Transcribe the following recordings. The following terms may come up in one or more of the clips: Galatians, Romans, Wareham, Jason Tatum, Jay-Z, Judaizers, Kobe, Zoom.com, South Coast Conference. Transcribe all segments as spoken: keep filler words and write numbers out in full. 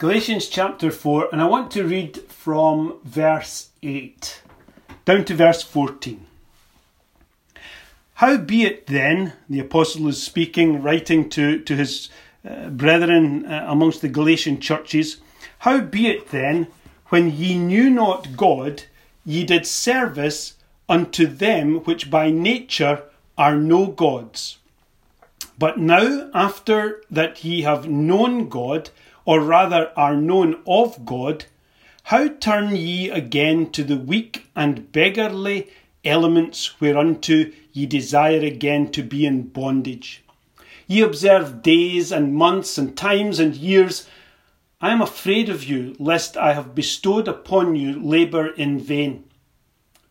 Galatians chapter four, and I want to read from verse eight down to verse fourteen. Howbeit then, the apostle is speaking, writing to, to his uh, brethren uh, amongst the Galatian churches, howbeit then, when ye knew not God, ye did service unto them which by nature are no gods. But now, after that ye have known God, or rather are known of God, how turn ye again to the weak and beggarly elements whereunto ye desire again to be in bondage? Ye observe days and months and times and years. I am afraid of you, lest I have bestowed upon you labour in vain.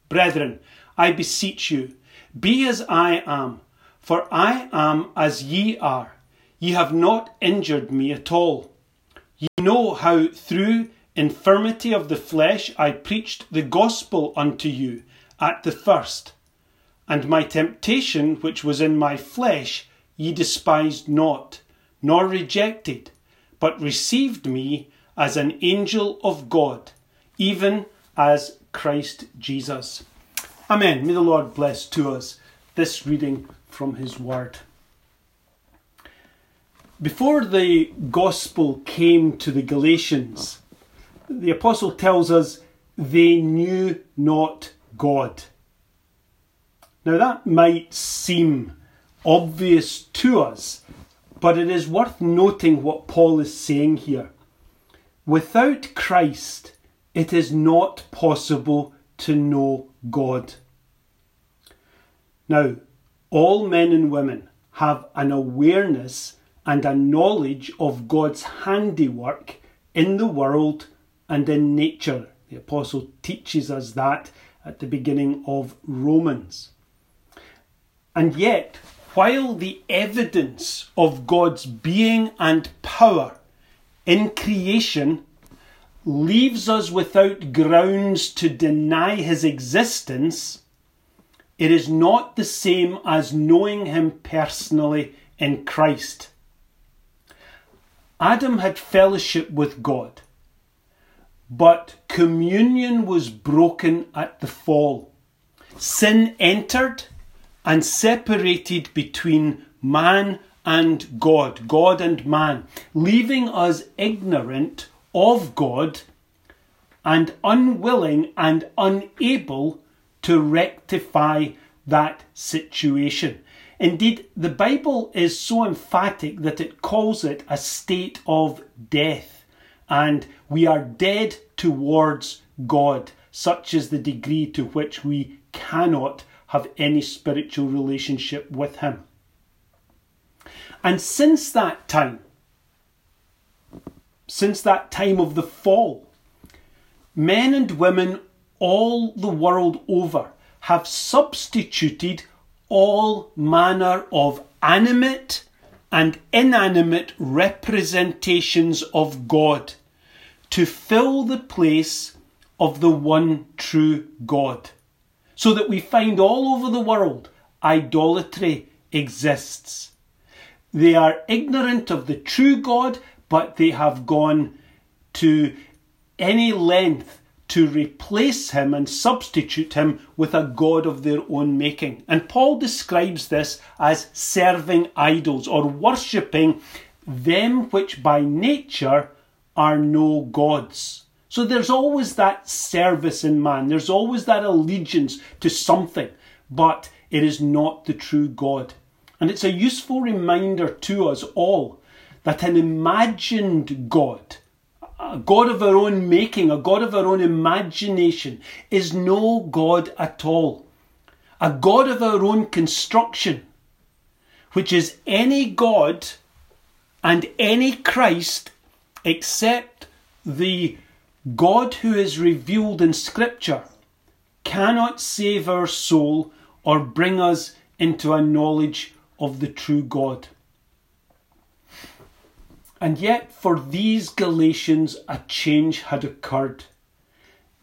Brethren, I beseech you, be as I am, for I am as ye are. Ye have not injured me at all. Ye know how through infirmity of the flesh I preached the gospel unto you at the first, and my temptation which was in my flesh ye despised not, nor rejected, but received me as an angel of God, even as Christ Jesus. Amen. May the Lord bless to us this reading from his word. Before the gospel came to the Galatians, the apostle tells us they knew not God. Now that might seem obvious to us, but it is worth noting what Paul is saying here. Without Christ, it is not possible to know God. Now, all men and women have an awareness and a knowledge of God's handiwork in the world and in nature. The apostle teaches us that at the beginning of Romans. And yet, while the evidence of God's being and power in creation leaves us without grounds to deny his existence, it is not the same as knowing him personally in Christ. Adam had fellowship with God, but communion was broken at the fall. Sin entered and separated between man and God, God and man, leaving us ignorant of God and unwilling and unable to rectify that situation. Indeed, the Bible is so emphatic that it calls it a state of death, and we are dead towards God. Such is the degree to which we cannot have any spiritual relationship with him. And since that time, since that time of the fall, men and women all the world over have substituted all manner of animate and inanimate representations of God to fill the place of the one true God, so that we find all over the world idolatry exists. They are ignorant of the true God, but they have gone to any length to replace him and substitute him with a god of their own making. And Paul describes this as serving idols, or worshipping them which by nature are no gods. So there's always that service in man. There's always that allegiance to something, but it is not the true God. And it's a useful reminder to us all that an imagined God, a God of our own making, a God of our own imagination, is no God at all. A God of our own construction, which is any God and any Christ except the God who is revealed in Scripture, cannot save our soul or bring us into a knowledge of the true God. And yet for these Galatians a change had occurred.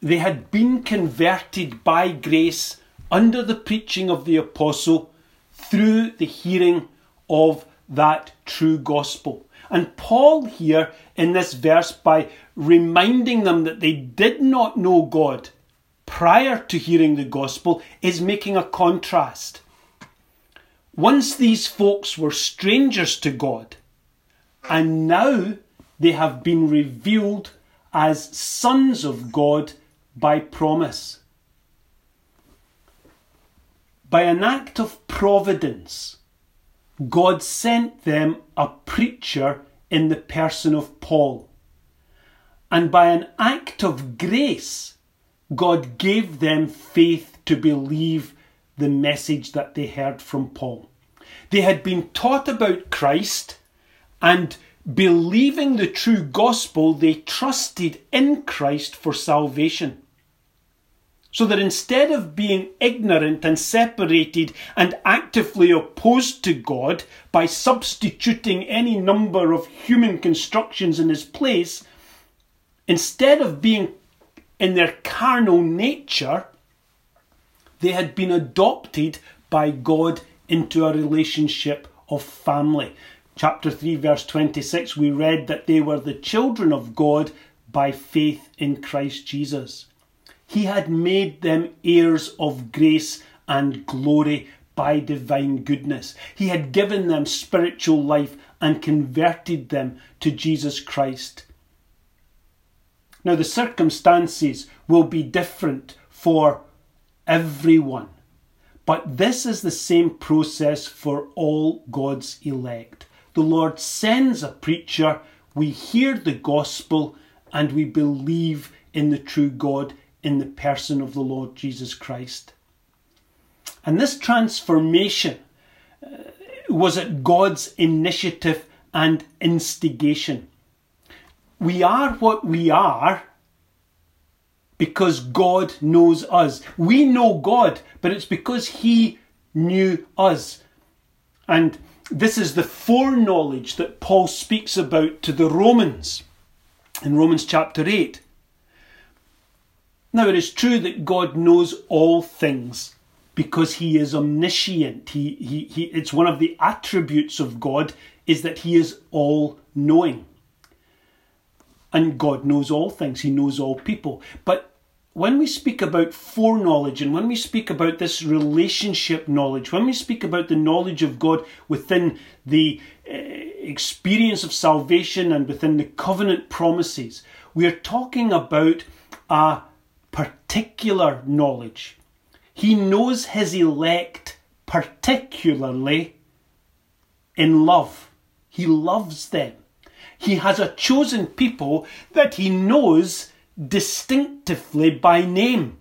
They had been converted by grace under the preaching of the apostle through the hearing of that true gospel. And Paul here in this verse, by reminding them that they did not know God prior to hearing the gospel, is making a contrast. Once these folks were strangers to God, and now they have been revealed as sons of God by promise. By an act of providence, God sent them a preacher in the person of Paul. And by an act of grace, God gave them faith to believe the message that they heard from Paul. They had been taught about Christ, and believing the true gospel, they trusted in Christ for salvation. So that instead of being ignorant and separated and actively opposed to God by substituting any number of human constructions in his place, instead of being in their carnal nature, they had been adopted by God into a relationship of family. Chapter three, verse twenty-six, we read that they were the children of God by faith in Christ Jesus. He had made them heirs of grace and glory by divine goodness. He had given them spiritual life and converted them to Jesus Christ. Now, the circumstances will be different for everyone, but this is the same process for all God's elect. The Lord sends a preacher, we hear the gospel, and we believe in the true God in the person of the Lord Jesus Christ. And this transformation uh, was at God's initiative and instigation. We are what we are because God knows us. We know God, but it's because he knew us. And this is the foreknowledge that Paul speaks about to the Romans in Romans chapter eight. Now, it is true that God knows all things because he is omniscient. He, he, he, it's one of the attributes of God is that he is all-knowing. And God knows all things. He knows all people. But when we speak about foreknowledge and when we speak about this relationship knowledge, when we speak about the knowledge of God within the uh, experience of salvation and within the covenant promises, we are talking about a particular knowledge. He knows his elect particularly in love. He loves them. He has a chosen people that he knows distinctively by name,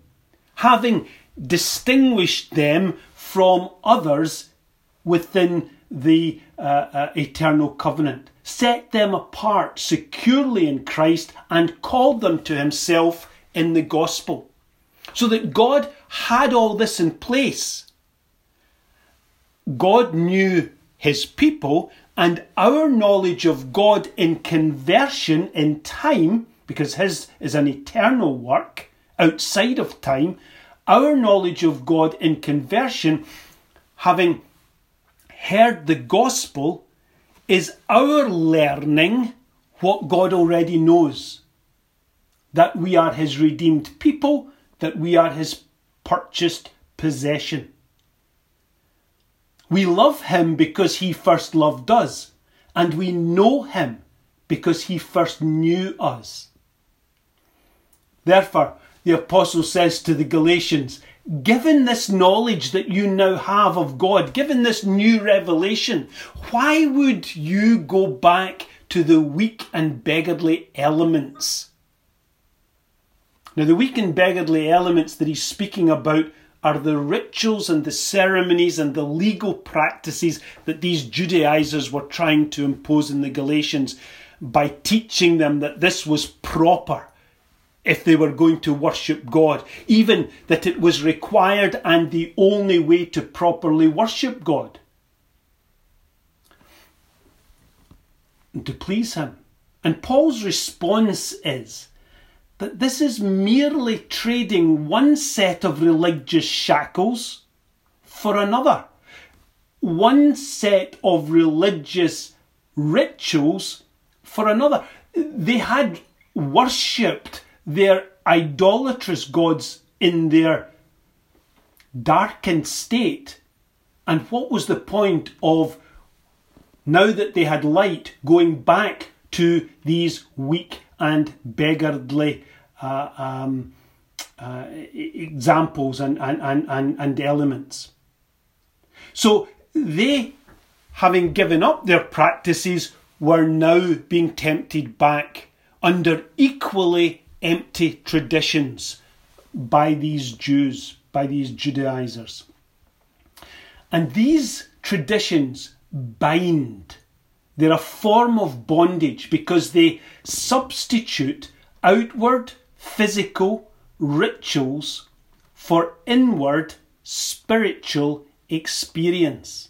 having distinguished them from others within the uh, uh, eternal covenant, set them apart securely in Christ and called them to himself in the gospel. So that God had all this in place. God knew his people, and our knowledge of God in conversion in time, because his is an eternal work outside of time, our knowledge of God in conversion, having heard the gospel, is our learning what God already knows. That we are his redeemed people, that we are his purchased possession. We love him because he first loved us, and we know him because he first knew us. Therefore, the apostle says to the Galatians, given this knowledge that you now have of God, given this new revelation, why would you go back to the weak and beggarly elements? Now, the weak and beggarly elements that he's speaking about are the rituals and the ceremonies and the legal practices that these Judaizers were trying to impose in the Galatians by teaching them that this was proper if they were going to worship God, even that it was required and the only way to properly worship God. And to please him. And Paul's response is that this is merely trading one set of religious shackles for another. One set of religious rituals for another. They had worshipped their idolatrous gods in their darkened state. And what was the point of, now that they had light, going back to these weak and beggarly uh, um, uh, examples and, and, and, and, and elements? So they, having given up their practices, were now being tempted back under equally empty traditions by these Jews, by these Judaizers. And these traditions bind. They're a form of bondage because they substitute outward physical rituals for inward spiritual experience.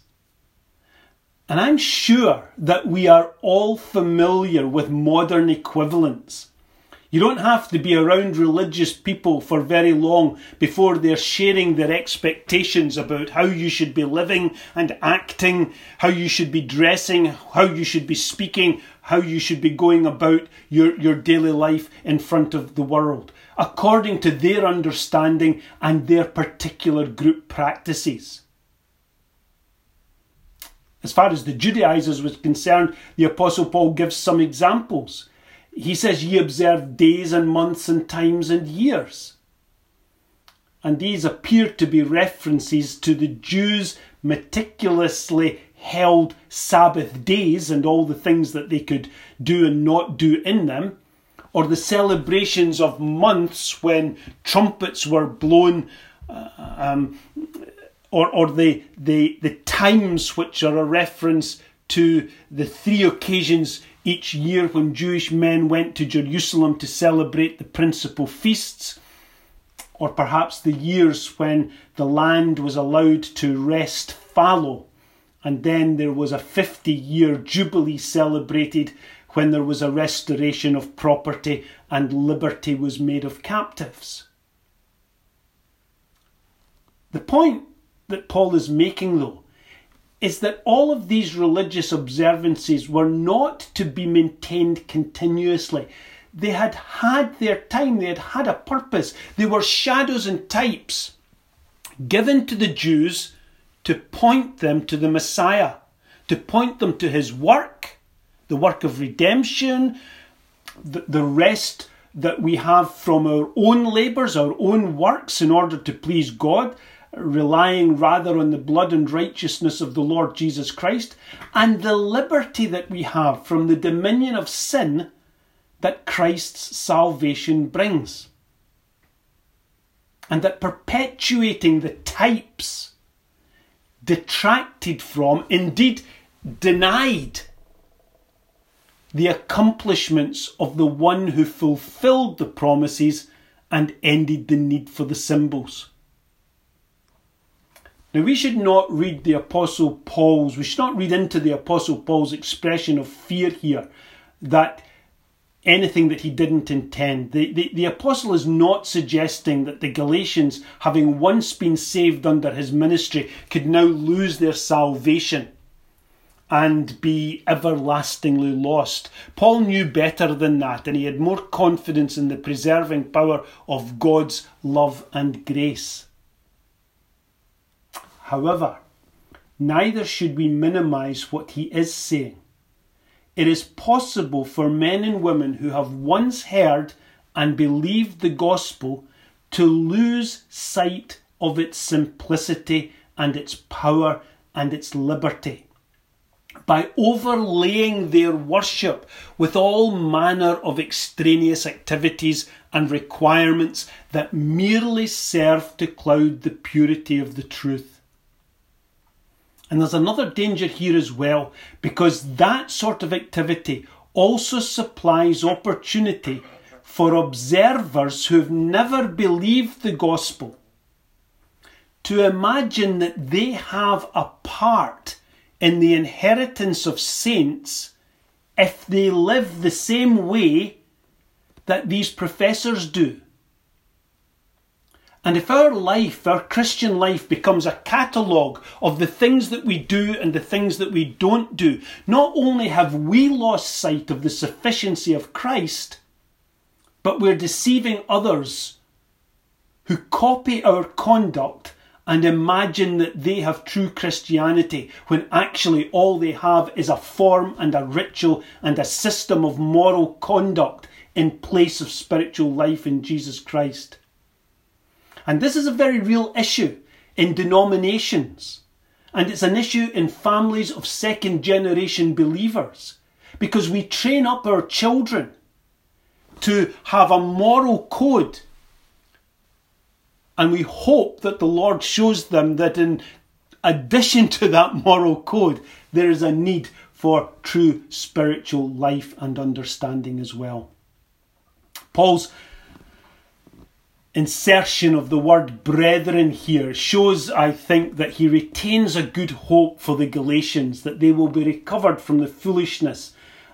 And I'm sure that we are all familiar with modern equivalents. You don't have to be around religious people for very long before they're sharing their expectations about how you should be living and acting, how you should be dressing, how you should be speaking, how you should be going about your, your daily life in front of the world, according to their understanding and their particular group practices. As far as the Judaizers was concerned, the Apostle Paul gives some examples. He says, ye observe days and months and times and years. And these appear to be references to the Jews' meticulously held Sabbath days and all the things that they could do and not do in them, or the celebrations of months when trumpets were blown, uh, um, or, or the, the, the times which are a reference to the three occasions each year when Jewish men went to Jerusalem to celebrate the principal feasts, or perhaps the years when the land was allowed to rest fallow, and then there was a fifty-year jubilee celebrated when there was a restoration of property and liberty was made of captives. The point that Paul is making, though, is that all of these religious observances were not to be maintained continuously. They had had their time, they had had a purpose. They were shadows and types given to the Jews to point them to the Messiah, to point them to his work, the work of redemption, the, the rest that we have from our own labours, our own works in order to please God, relying rather on the blood and righteousness of the Lord Jesus Christ, and the liberty that we have from the dominion of sin that Christ's salvation brings. And that perpetuating the types detracted from, indeed denied, the accomplishments of the one who fulfilled the promises and ended the need for the symbols. Now, we should not read the Apostle Paul's, we should not read into the Apostle Paul's expression of fear here that anything that he didn't intend. The, the, the Apostle is not suggesting that the Galatians, having once been saved under his ministry, could now lose their salvation and be everlastingly lost. Paul knew better than that, and he had more confidence in the preserving power of God's love and grace. However, neither should we minimize what he is saying. It is possible for men and women who have once heard and believed the gospel to lose sight of its simplicity and its power and its liberty by overlaying their worship with all manner of extraneous activities and requirements that merely serve to cloud the purity of the truth. And there's another danger here as well, because that sort of activity also supplies opportunity for observers who've never believed the gospel to imagine that they have a part in the inheritance of saints if they live the same way that these professors do. And if our life, our Christian life, becomes a catalogue of the things that we do and the things that we don't do, not only have we lost sight of the sufficiency of Christ, but we're deceiving others who copy our conduct and imagine that they have true Christianity, when actually all they have is a form and a ritual and a system of moral conduct in place of spiritual life in Jesus Christ. And this is a very real issue in denominations. And it's an issue in families of second generation believers, because we train up our children to have a moral code. And we hope that the Lord shows them that in addition to that moral code, there is a need for true spiritual life and understanding as well. Paul's insertion of the word brethren here shows, I think, that he retains a good hope for the Galatians, that they will be recovered from the foolishness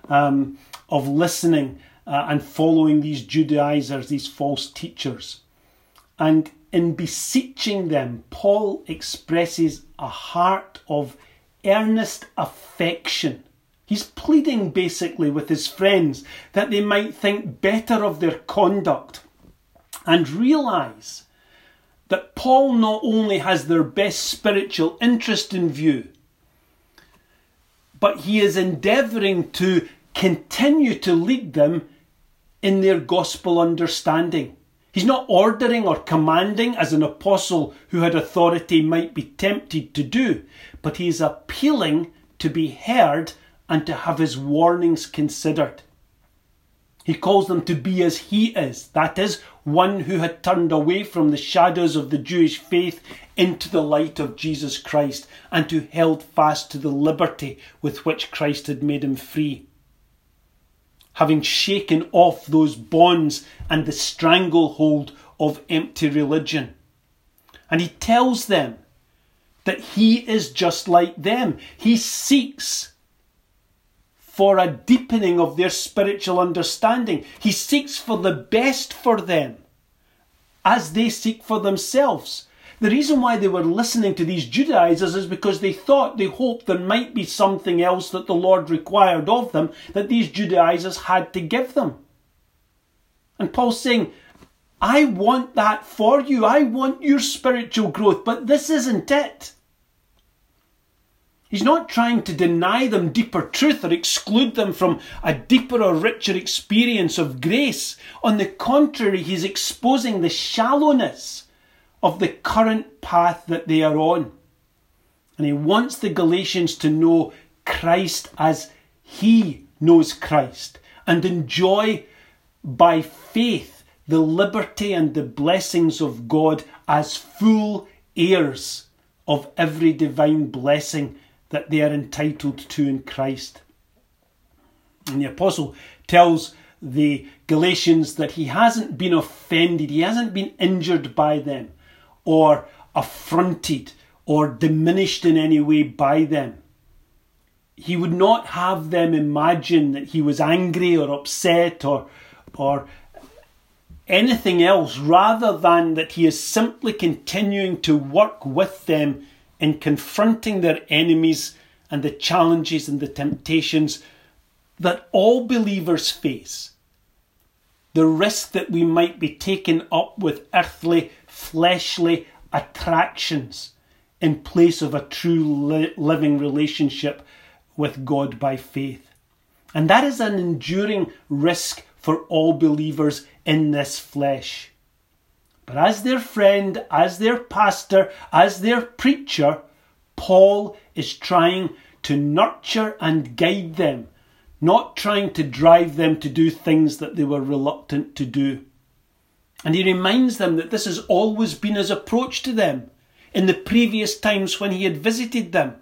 um, of listening uh, and following these Judaizers, these false teachers. And in beseeching them, Paul expresses a heart of earnest affection. He's pleading basically with his friends that they might think better of their conduct and realise that Paul not only has their best spiritual interest in view, but he is endeavouring to continue to lead them in their gospel understanding. He's not ordering or commanding, as an apostle who had authority might be tempted to do, but he is appealing to be heard and to have his warnings considered. He calls them to be as he is, that is, one who had turned away from the shadows of the Jewish faith into the light of Jesus Christ, and who held fast to the liberty with which Christ had made him free. Having shaken off those bonds and the stranglehold of empty religion. And he tells them that he is just like them. He seeks for a deepening of their spiritual understanding. He seeks for the best for them as they seek for themselves. The reason why they were listening to these Judaizers is because they thought, they hoped there might be something else that the Lord required of them that these Judaizers had to give them. And Paul's saying, I want that for you. I want your spiritual growth, but this isn't it. He's not trying to deny them deeper truth or exclude them from a deeper or richer experience of grace. On the contrary, he's exposing the shallowness of the current path that they are on. And he wants the Galatians to know Christ as he knows Christ, and enjoy by faith the liberty and the blessings of God as full heirs of every divine blessing that they are entitled to in Christ. And the apostle tells the Galatians that he hasn't been offended, he hasn't been injured by them, or affronted or diminished in any way by them. He would not have them imagine that he was angry or upset or, or anything else, rather than that he is simply continuing to work with them in confronting their enemies and the challenges and the temptations that all believers face. The risk that we might be taken up with earthly, fleshly attractions in place of a true li- living relationship with God by faith. And that is an enduring risk for all believers in this flesh. But as their friend, as their pastor, as their preacher, Paul is trying to nurture and guide them, not trying to drive them to do things that they were reluctant to do. And he reminds them that this has always been his approach to them in the previous times when he had visited them,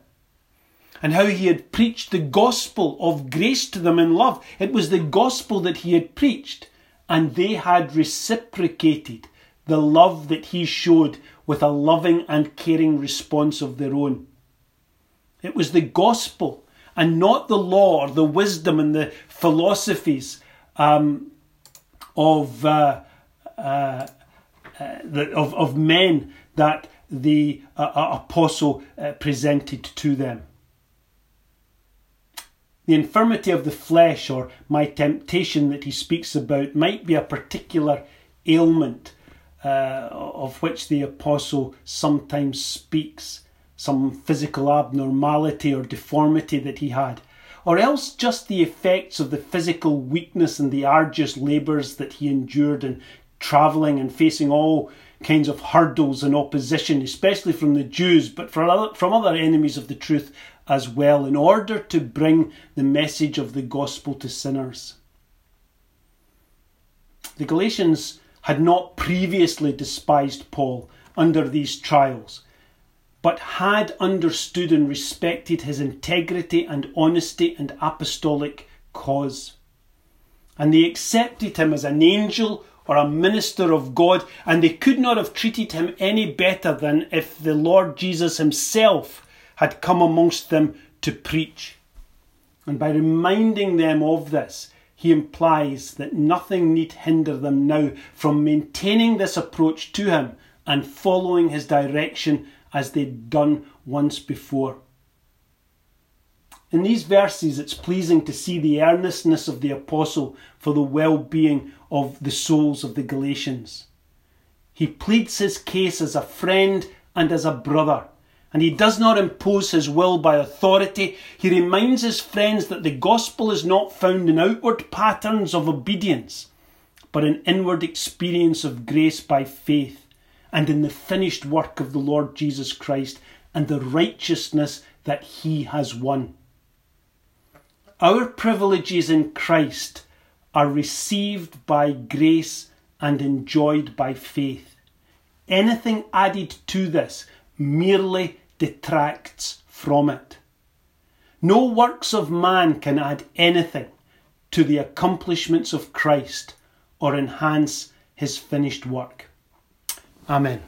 and how he had preached the gospel of grace to them in love. It was the gospel that he had preached, and they had reciprocated the love that he showed with a loving and caring response of their own. It was the gospel, and not the law or the wisdom and the philosophies um, of uh, uh, uh, that of, of men that the uh, apostle uh, presented to them. The infirmity of the flesh, or my temptation that he speaks about, might be a particular ailment uh, of which the apostle sometimes speaks, some physical abnormality or deformity that he had, or else just the effects of the physical weakness and the arduous labours that he endured in travelling and facing all kinds of hurdles and opposition, especially from the Jews, but from other, from other enemies of the truth as well, in order to bring the message of the gospel to sinners. The Galatians had not previously despised Paul under these trials, but had understood and respected his integrity and honesty and apostolic cause. And they accepted him as an angel or a minister of God, and they could not have treated him any better than if the Lord Jesus himself had come amongst them to preach. And by reminding them of this, he implies that nothing need hinder them now from maintaining this approach to him and following his direction as they'd done once before. In these verses, it's pleasing to see the earnestness of the apostle for the well-being of the souls of the Galatians. He pleads his case as a friend and as a brother, and he does not impose his will by authority. He reminds his friends that the gospel is not found in outward patterns of obedience, but in inward experience of grace by faith, and in the finished work of the Lord Jesus Christ and the righteousness that he has won. Our privileges in Christ are received by grace and enjoyed by faith. Anything added to this merely detracts from it. No works of man can add anything to the accomplishments of Christ or enhance his finished work. Amen.